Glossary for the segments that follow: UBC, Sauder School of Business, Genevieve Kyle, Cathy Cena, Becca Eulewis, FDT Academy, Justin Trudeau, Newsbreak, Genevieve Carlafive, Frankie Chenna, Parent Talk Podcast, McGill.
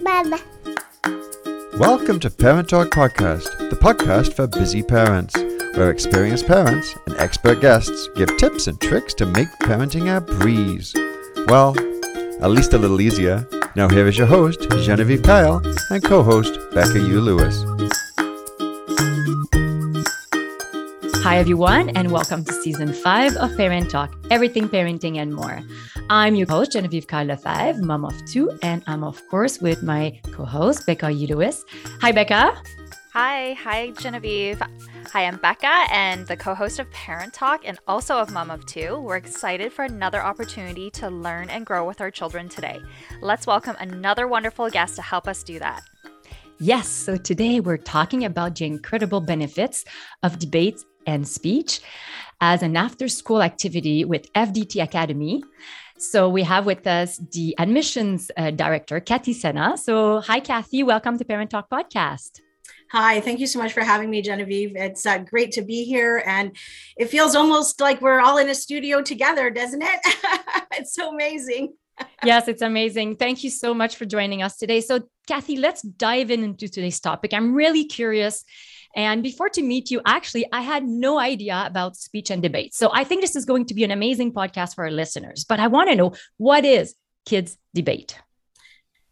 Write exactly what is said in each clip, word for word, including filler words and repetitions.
Mama. Welcome to Parent Talk Podcast, the podcast for busy parents, where experienced parents and expert guests give tips and tricks to make parenting a breeze. Well, at least a little easier. Now here is your host, Genevieve Kyle, and co-host, Becca Eulewis. Hi, everyone, and welcome to Season five of Parent Talk, Everything Parenting and More. I'm your host, Genevieve Carlafive, mom of two, and I'm, of course, with my co-host, Becca Eulewis. Hi, Becca. Hi. Hi, Genevieve. Hi, I'm Becca, and the co-host of Parent Talk and also of Mom of Two. We're excited for another opportunity to learn and grow with our children today. Let's welcome another wonderful guest to help us do that. Yes, so today we're talking about the incredible benefits of debates and speech as an after-school activity with F D T Academy. So we have with us the admissions uh, director, Cathy Cena. So hi, Cathy. Welcome to Parent Talk Podcast. Hi, thank you so much for having me, Genevieve. It's uh, great to be here. And it feels almost like we're all in a studio together, doesn't it? It's so amazing. Yes, it's amazing. Thank you so much for joining us today. So Cathy, let's dive in into today's topic. I'm really curious. And before to meet you, actually, I had no idea about speech and debate. So I think this is going to be an amazing podcast for our listeners. But I want to know, what is kids' debate?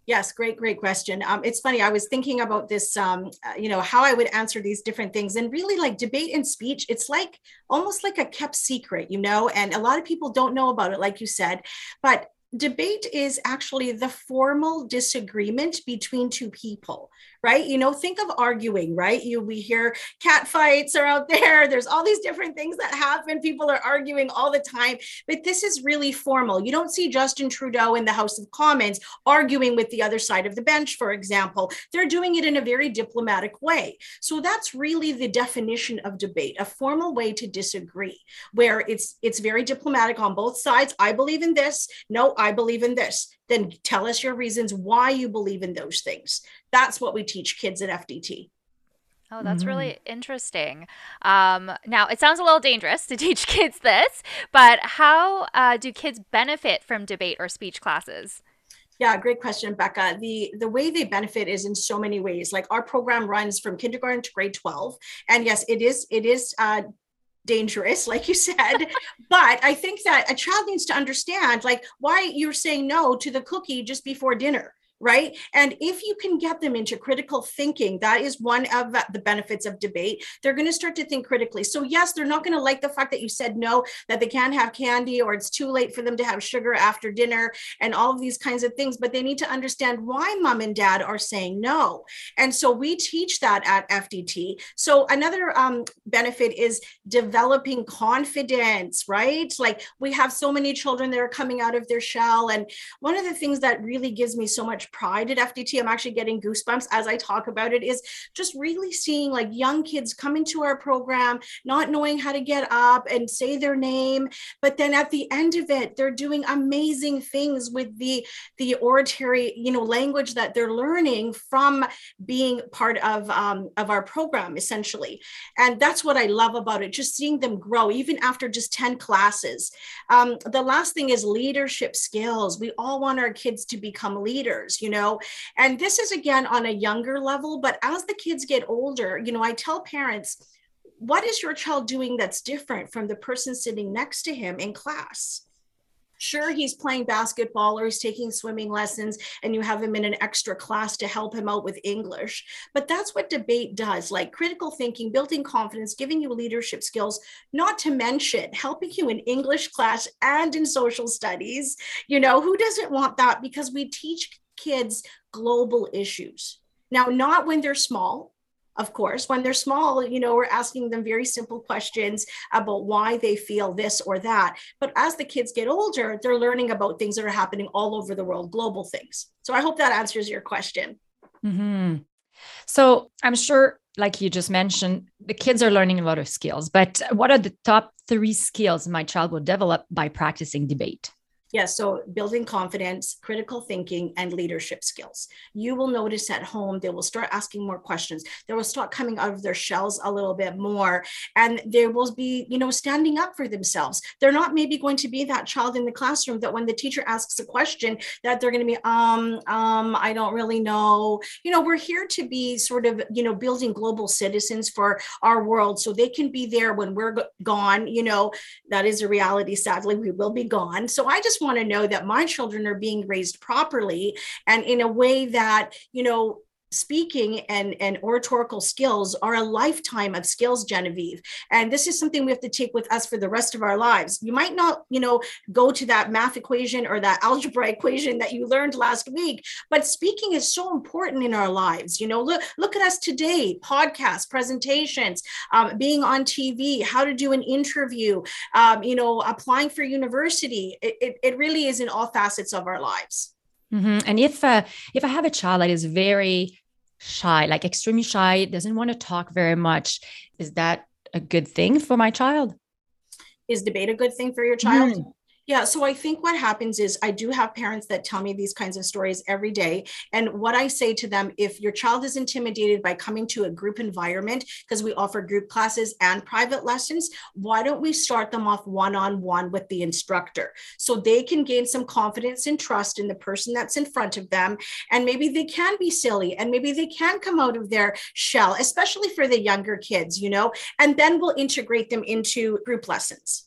Yes, great, great question. Um, it's funny, I was thinking about this, um, you know, how I would answer these different things. And really, like, debate and speech, it's like almost like a kept secret, you know, and a lot of people don't know about it, like you said. But debate is actually the formal disagreement between two people, right? You know, think of arguing, right? You, we hear cat fights are out there. There's all these different things that happen. People are arguing all the time, but this is really formal. You don't see Justin Trudeau in the House of Commons arguing with the other side of the bench, for example. They're doing it in a very diplomatic way. So that's really the definition of debate, a formal way to disagree, where it's it's very diplomatic on both sides. I believe in this. No, I believe in this. Then tell us your reasons why you believe in those things. That's what we teach kids at F D T. Oh, that's mm-hmm. really interesting. Um, now, it sounds a little dangerous to teach kids this, but how uh, do kids benefit from debate or speech classes? Yeah, great question, Becca. The the way they benefit is in so many ways. Like, our program runs from kindergarten to grade twelve. And yes, it is, it is uh, dangerous, like you said, but I think that a child needs to understand, like, why you're saying no to the cookie just before dinner, right? And if you can get them into critical thinking, that is one of the benefits of debate. They're going to start to think critically. So yes, they're not going to like the fact that you said no, that they can't have candy, or it's too late for them to have sugar after dinner, and all of these kinds of things, but they need to understand why mom and dad are saying no. And so we teach that at F D T. So another um, benefit is developing confidence, right? Like, we have so many children that are coming out of their shell. And one of the things that really gives me so much pride at F D T, I'm actually getting goosebumps as I talk about it, is just really seeing, like, young kids come into our program not knowing how to get up and say their name, but then at the end of it, they're doing amazing things with the the oratory, you know, language that they're learning from being part of um, of our program, essentially. And that's what I love about it, just seeing them grow even after just ten classes. Um, the last thing is leadership skills. We all want our kids to become leaders, you know, and this is, again, on a younger level, but as the kids get older, you know, I tell parents, what is your child doing that's different from the person sitting next to him in class? Sure, he's playing basketball or he's taking swimming lessons and you have him in an extra class to help him out with English. But that's what debate does, like critical thinking, building confidence, giving you leadership skills, not to mention helping you in English class and in social studies. You know, who doesn't want that? Because we teach kids global issues. Now, not when they're small. Of course, when they're small, you know, we're asking them very simple questions about why they feel this or that. But as the kids get older, they're learning about things that are happening all over the world, global things. So I hope that answers your question. Mm-hmm. So I'm sure, like you just mentioned, the kids are learning a lot of skills, but what are the top three skills my child will develop by practicing debate? Yeah, so building confidence, critical thinking, and leadership skills. You will notice at home, they will start asking more questions. They will start coming out of their shells a little bit more, and they will be, you know, standing up for themselves. They're not maybe going to be that child in the classroom that when the teacher asks a question that they're going to be, um, um, I don't really know. You know, we're here to be sort of, you know, building global citizens for our world so they can be there when we're gone. You know, that is a reality. Sadly, we will be gone. So I just want to know that my children are being raised properly and in a way that, you know, speaking and, and oratorical skills are a lifetime of skills, Genevieve. And this is something we have to take with us for the rest of our lives. You might not, you know, go to that math equation or that algebra equation that you learned last week, but speaking is so important in our lives. You know, look, look at us today, podcasts, presentations, um, being on T V, how to do an interview, um, you know, applying for university. It, it, it really is in all facets of our lives. Mm-hmm. And if uh, if I have a child that is very shy, like extremely shy, doesn't want to talk very much, is that a good thing for my child? Is debate a good thing for your child? Mm. Yeah. So I think what happens is I do have parents that tell me these kinds of stories every day. And what I say to them, if your child is intimidated by coming to a group environment, because we offer group classes and private lessons, why don't we start them off one-on-one with the instructor so they can gain some confidence and trust in the person that's in front of them. And maybe they can be silly and maybe they can come out of their shell, especially for the younger kids, you know, and then we'll integrate them into group lessons.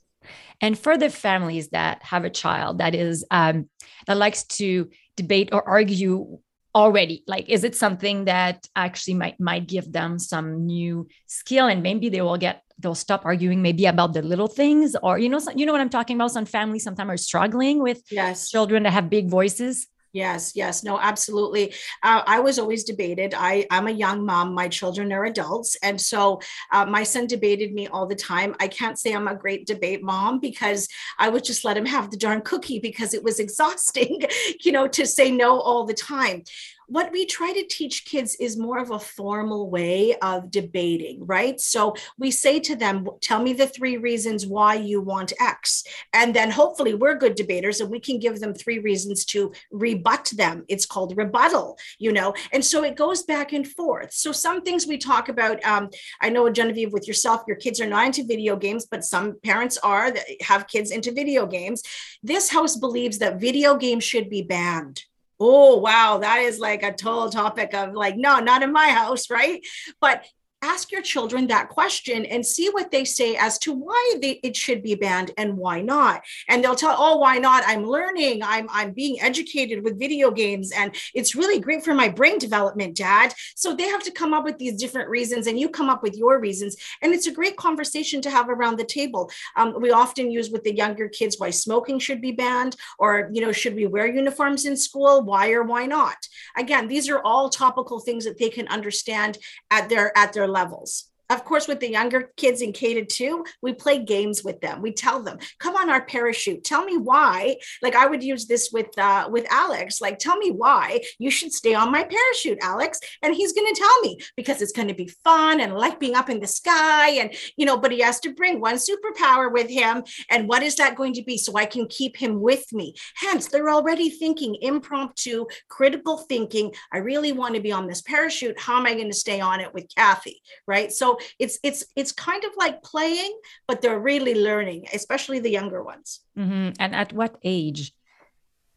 And for the families that have a child that is um, that likes to debate or argue already, like, is it something that actually might might give them some new skill, and maybe they will get they'll stop arguing maybe about the little things, or you know some, you know what I'm talking about? Some families sometimes are struggling with yes. children that have big voices. Yes, yes, no, absolutely. Uh, I was always debated. I, I'm a young mom. My children are adults. And so uh, my son debated me all the time. I can't say I'm a great debate mom because I would just let him have the darn cookie because it was exhausting, you know, to say no all the time. What we try to teach kids is more of a formal way of debating, right? So we say to them, tell me the three reasons why you want X. And then hopefully we're good debaters and we can give them three reasons to rebut them. It's called rebuttal, you know? And so it goes back and forth. So some things we talk about, um, I know, Genevieve, with yourself, your kids are not into video games, but some parents are that have kids into video games. This house believes that video games should be banned. Oh, wow. That is like a total topic of like, no, not in my house. Right. But ask your children that question and see what they say as to why they, it should be banned and why not. And they'll tell, oh, why not? I'm learning. I'm, I'm being educated with video games and it's really great for my brain development, Dad. So they have to come up with these different reasons and you come up with your reasons. And it's a great conversation to have around the table. Um, we often use with the younger kids why smoking should be banned or, you know, should we wear uniforms in school? Why or why not? Again, these are all topical things that they can understand at their, at their levels. Of course, with the younger kids in K two, we play games with them. We tell them, come on our parachute. Tell me why. Like I would use this with uh, with Alex. Like, tell me why you should stay on my parachute, Alex. And he's going to tell me because it's going to be fun and I like being up in the sky. And, you know, but he has to bring one superpower with him. And what is that going to be so I can keep him with me? Hence, they're already thinking impromptu, critical thinking. I really want to be on this parachute. How am I going to stay on it with Cathy? Right. So It's it's it's kind of like playing, but they're really learning, especially the younger ones. Mm-hmm. And at what age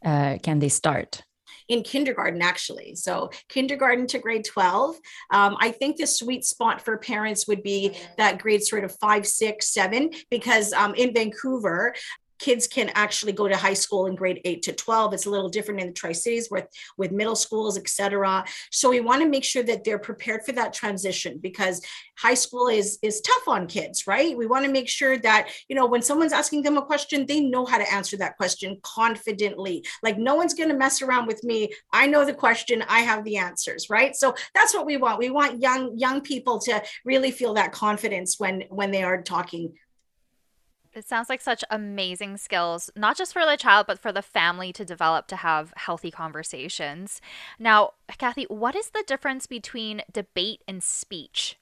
uh, can they start? In kindergarten, actually. So kindergarten to grade twelve. Um, I think the sweet spot for parents would be that grade sort of five, six, seven, because um, in Vancouver, kids can actually go to high school in grade eight to twelve. It's a little different in the Tri-Cities with, with middle schools, et cetera. So we want to make sure that they're prepared for that transition because high school is, is tough on kids, right? We want to make sure that, you know, when someone's asking them a question, they know how to answer that question confidently. Like no one's going to mess around with me. I know the question. I have the answers, right? So that's what we want. We want young, young people to really feel that confidence when, when they are talking. It sounds like such amazing skills, not just for the child, but for the family to develop to have healthy conversations. Now, Cathy, what is the difference between debate and speech?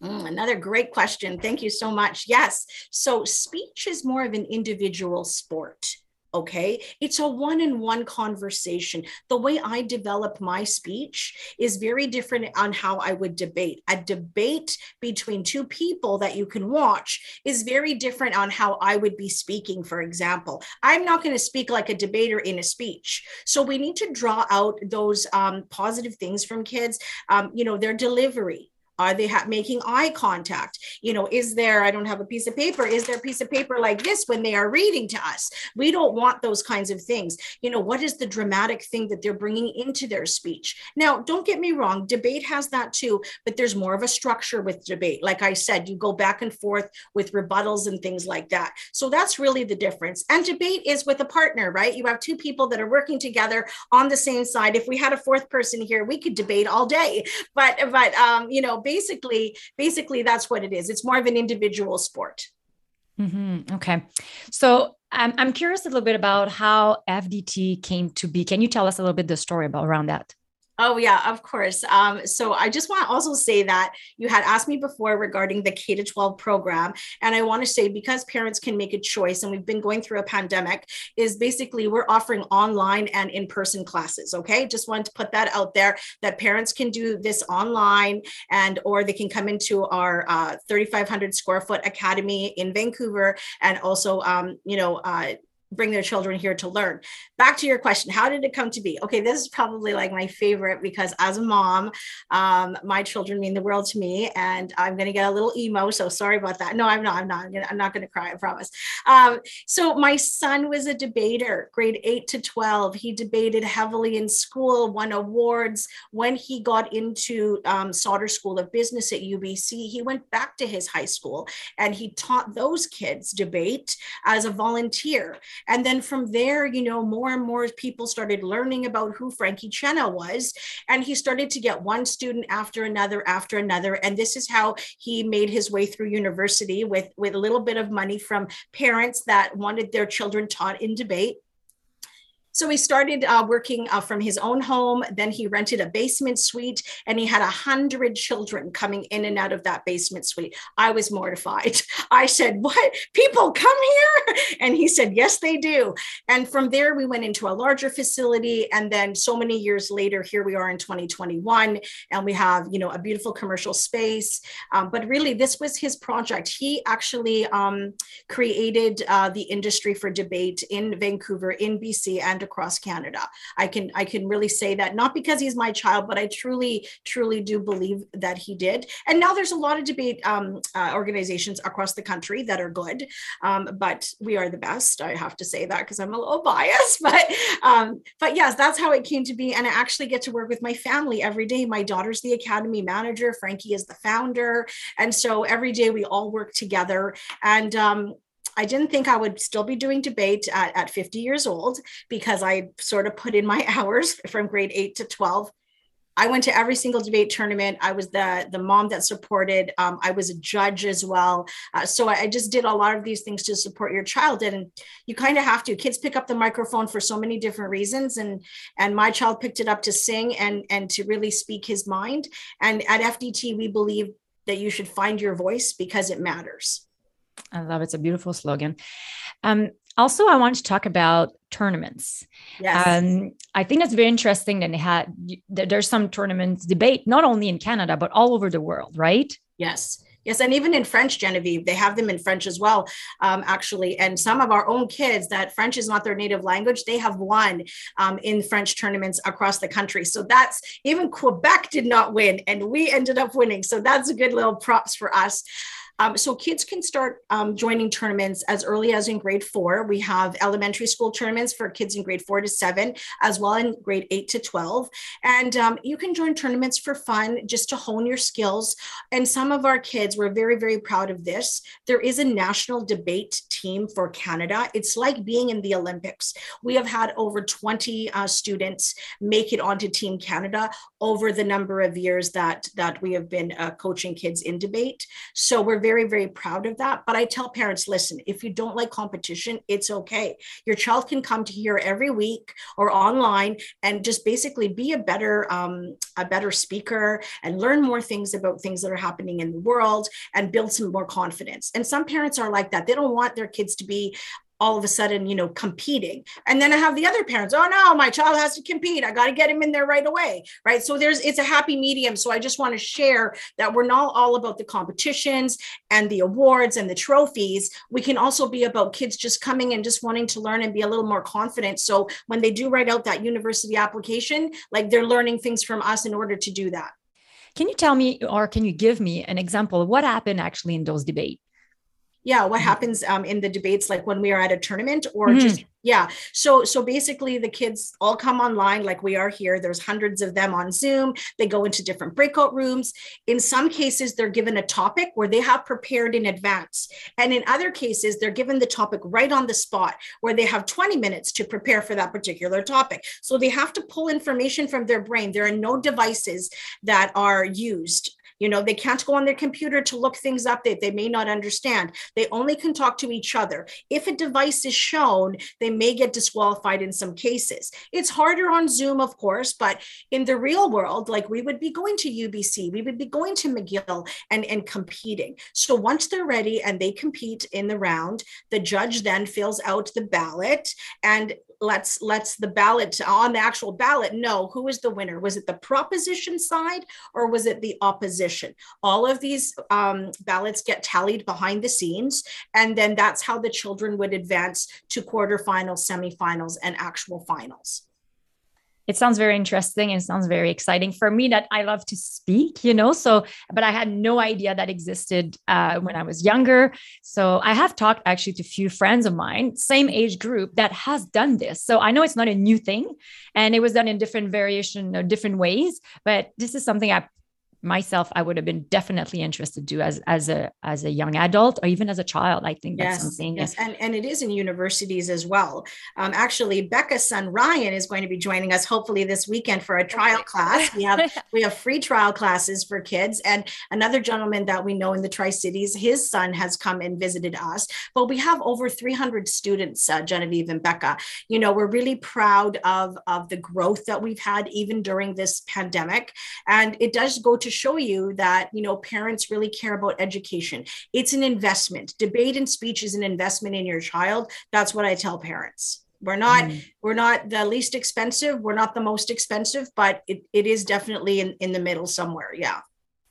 Mm, another great question. Thank you so much. Yes. So speech is more of an individual sport. Okay. It's a one-on-one conversation. The way I develop my speech is very different on how I would debate. A debate between two people that you can watch is very different on how I would be speaking. For example, I'm not going to speak like a debater in a speech. So we need to draw out those um, positive things from kids. Um, you know, their delivery. Are they ha- making eye contact? You know, is there, I don't have a piece of paper. Is there a piece of paper like this when they are reading to us? We don't want those kinds of things. You know, what is the dramatic thing that they're bringing into their speech? Now, don't get me wrong. Debate has that too, but there's more of a structure with debate. Like I said, you go back and forth with rebuttals and things like that. So that's really the difference. And debate is with a partner, right? You have two people that are working together on the same side. If we had a fourth person here, we could debate all day, but, but, um, you know, Basically, basically, that's what it is. It's more of an individual sport. Mm-hmm. Okay. So um, I'm curious a little bit about how F D T came to be. Can you tell us a little bit the story about around that? Oh, yeah, of course. Um, so I just want to also say that you had asked me before regarding the K to twelve program. And I want to say, because parents can make a choice and we've been going through a pandemic, is basically we're offering online and in-person classes. Okay. Just wanted to put that out there that parents can do this online and, or they can come into our uh, thirty-five hundred square foot academy in Vancouver and also, um, you know, uh, bring their children here to learn. Back to your question, how did it come to be? Okay, this is probably like my favorite because as a mom, um, my children mean the world to me and I'm going to get a little emo. So sorry about that. No, I'm not, I'm not, I'm, gonna, I'm not going to cry, I promise. Um, so my son was a debater, grade eight to twelve. He debated heavily in school, won awards. When he got into um, Sauder School of Business at U B C, he went back to his high school and he taught those kids debate as a volunteer. And then from there, you know, more and more people started learning about who Frankie Chenna was. And he started to get one student after another, after another. And this is how he made his way through university with, with a little bit of money from parents that wanted their children taught in debate. So he started uh, working uh, from his own home. Then he rented a basement suite and he had a hundred children coming in and out of that basement suite. I was mortified. I said, what? People come here? And he said, yes, they do. And from there, we went into a larger facility. And then so many years later, here we are in twenty twenty-one. And we have, you know, a beautiful commercial space. Um, but really, this was his project. He actually um, created uh, the industry for debate in Vancouver, in B C, and across Canada. I can I can really say that, not because he's my child, but I truly, truly do believe that he did. And now there's a lot of debate um, uh, organizations across the country that are good, um, but we are the best. I have to say that because I'm a little biased, but um, but yes, that's how it came to be. And I actually get to work with my family every day. My daughter's the academy manager, Frankie is the founder. And so every day we all work together. And um, I didn't think I would still be doing debate at, at fifty years old because I sort of put in my hours from grade eight to twelve. I went to every single debate tournament. I was the, the mom that supported. Um, I was a judge as well. Uh, so I, I just did a lot of these things to support your child. And you kind of have to. Kids pick up the microphone for so many different reasons. And, and my child picked it up to sing and, and to really speak his mind. And at F D T, we believe that you should find your voice because it matters. I love it. It's a beautiful slogan. Um, also, I want to talk about tournaments. Yes. Um, I think that's very interesting that they had, that there's some tournaments debate, not only in Canada, but all over the world, right? Yes. Yes. And even in French, Genevieve, they have them in French as well, um, actually. And some of our own kids that French is not their native language, they have won um, in French tournaments across the country. So that's, even Quebec did not win and we ended up winning. So that's a good little props for us. Um, so kids can start um, joining tournaments as early as in grade four. We have elementary school tournaments for kids in grade four to seven, as well in grade eight to twelve. And um, you can join tournaments for fun, just to hone your skills. And some of our kids were very, very proud of this. There is a national debate team for Canada. It's like being in the Olympics. We have had over twenty uh, students make it onto Team Canada over the number of years that, that we have been uh, coaching kids in debate. So we're very Very, very proud of that. But I tell parents, listen, if you don't like competition, it's okay. Your child can come to here every week or online and just basically be a better, um, a better speaker and learn more things about things that are happening in the world and build some more confidence. And some parents are like that. They don't want their kids to be all of a sudden, you know, competing. And then I have the other parents, oh no, my child has to compete. I got to get him in there right away, right? So there's, it's a happy medium. So I just want to share that we're not all about the competitions and the awards and the trophies. We can also be about kids just coming and just wanting to learn and be a little more confident. So when they do write out that university application, like they're learning things from us in order to do that. Can you tell me, or can you give me an example of what happened actually in those debates? Yeah, what happens um, in the debates, like when we are at a tournament or mm. just, yeah. So, so basically the kids all come online like we are here. There's hundreds of them on Zoom. They go into different breakout rooms. In some cases, they're given a topic where they have prepared in advance. And in other cases, they're given the topic right on the spot where they have twenty minutes to prepare for that particular topic. So they have to pull information from their brain. There are no devices that are used. You know, they can't go on their computer to look things up that they may not understand. They only can talk to each other. If a device is shown, they may get disqualified in some cases. It's harder on Zoom, of course, but in the real world, like we would be going to U B C, we would be going to McGill and, and competing. So once they're ready and they compete in the round, the judge then fills out the ballot and let's let's the ballot on the actual ballot know who is the winner. Was it the proposition side or was it the opposition? All of these um, ballots get tallied behind the scenes, and then that's how the children would advance to quarterfinals, semifinals, and actual finals. It sounds very interesting and it sounds very exciting for me that I love to speak, you know, so, but I had no idea that existed uh, when I was younger. So I have talked actually to a few friends of mine, same age group, that has done this. So I know it's not a new thing and it was done in different variation or different ways, but this is something I myself, I would have been definitely interested to do as, as a, as a young adult or even as a child. I think that's yes, something. Yes. And, and it is in universities as well. Um, actually, Becca's son, Ryan, is going to be joining us hopefully this weekend for a trial class. We have, we have free trial classes for kids. And another gentleman that we know in the Tri-Cities, his son has come and visited us, but we have over three hundred students, uh, Genevieve and Becca. You know, we're really proud of, of the growth that we've had even during this pandemic. And it does go to to show you that, you know, parents really care about education. It's an investment. Debate and speech is an investment in your child. That's what I tell parents. We're not, mm. we're not the least expensive. We're not the most expensive, but it, it is definitely in, in the middle somewhere. Yeah.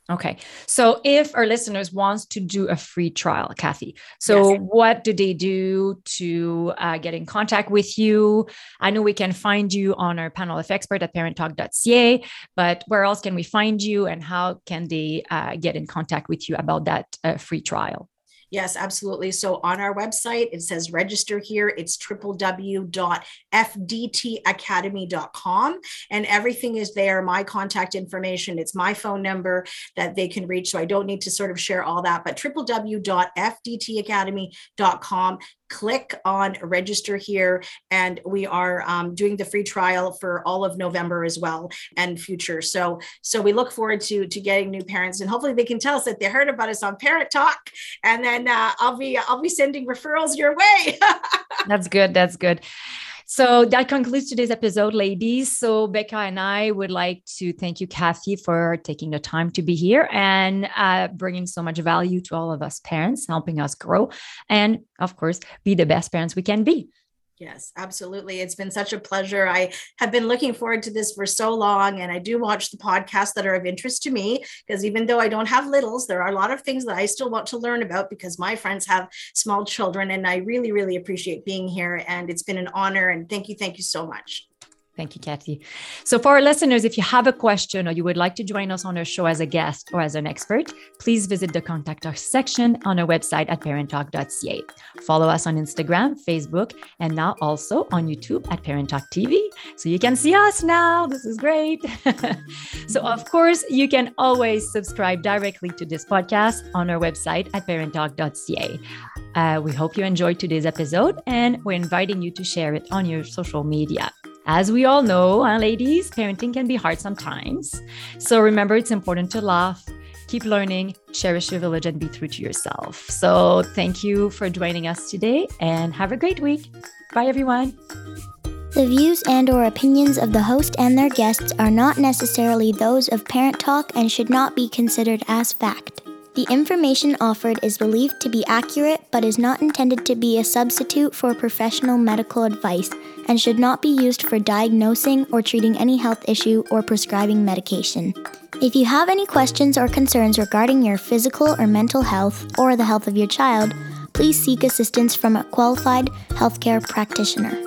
Okay. So if our listeners wants to do a free trial, Cathy, so yes. What do they do to uh, get in contact with you? I know we can find you on our panel of expert at parent talk dot c a, but where else can we find you and how can they uh, get in contact with you about that uh, free trial? Yes, absolutely. So on our website, it says register here. It's w w w dot f d t academy dot com. And everything is there. My contact information, it's my phone number that they can reach. So I don't need to sort of share all that, but w w w dot f d t academy dot com. Click on register here. And we are um, doing the free trial for all of November as well and future. So, so we look forward to, to getting new parents, and hopefully they can tell us that they heard about us on Parent Talk. And then uh, I'll be, I'll be sending referrals your way. That's good. That's good. So that concludes today's episode, ladies. So Becca and I would like to thank you, Cathy, for taking the time to be here and uh, bringing so much value to all of us parents, helping us grow and, of course, be the best parents we can be. Yes, absolutely. It's been such a pleasure. I have been looking forward to this for so long, and I do watch the podcasts that are of interest to me, because even though I don't have littles, there are a lot of things that I still want to learn about because my friends have small children, and I really, really appreciate being here, and it's been an honor, and thank you. Thank you so much. Thank you, Cathy. So for our listeners, if you have a question or you would like to join us on our show as a guest or as an expert, please visit the contact us section on our website at parent talk dot c a. Follow us on Instagram, Facebook, and now also on YouTube at Parent Talk T V. So you can see us now. This is great. So of course, you can always subscribe directly to this podcast on our website at parent talk dot c a. Uh, we hope you enjoyed today's episode, and we're inviting you to share it on your social media. As we all know, huh, ladies, parenting can be hard sometimes. So remember, it's important to laugh, keep learning, cherish your village, and be true to yourself. So thank you for joining us today and have a great week. Bye, everyone. The views and or opinions of the host and their guests are not necessarily those of Parent Talk and should not be considered as fact. The information offered is believed to be accurate but is not intended to be a substitute for professional medical advice and should not be used for diagnosing or treating any health issue or prescribing medication. If you have any questions or concerns regarding your physical or mental health or the health of your child, please seek assistance from a qualified healthcare practitioner.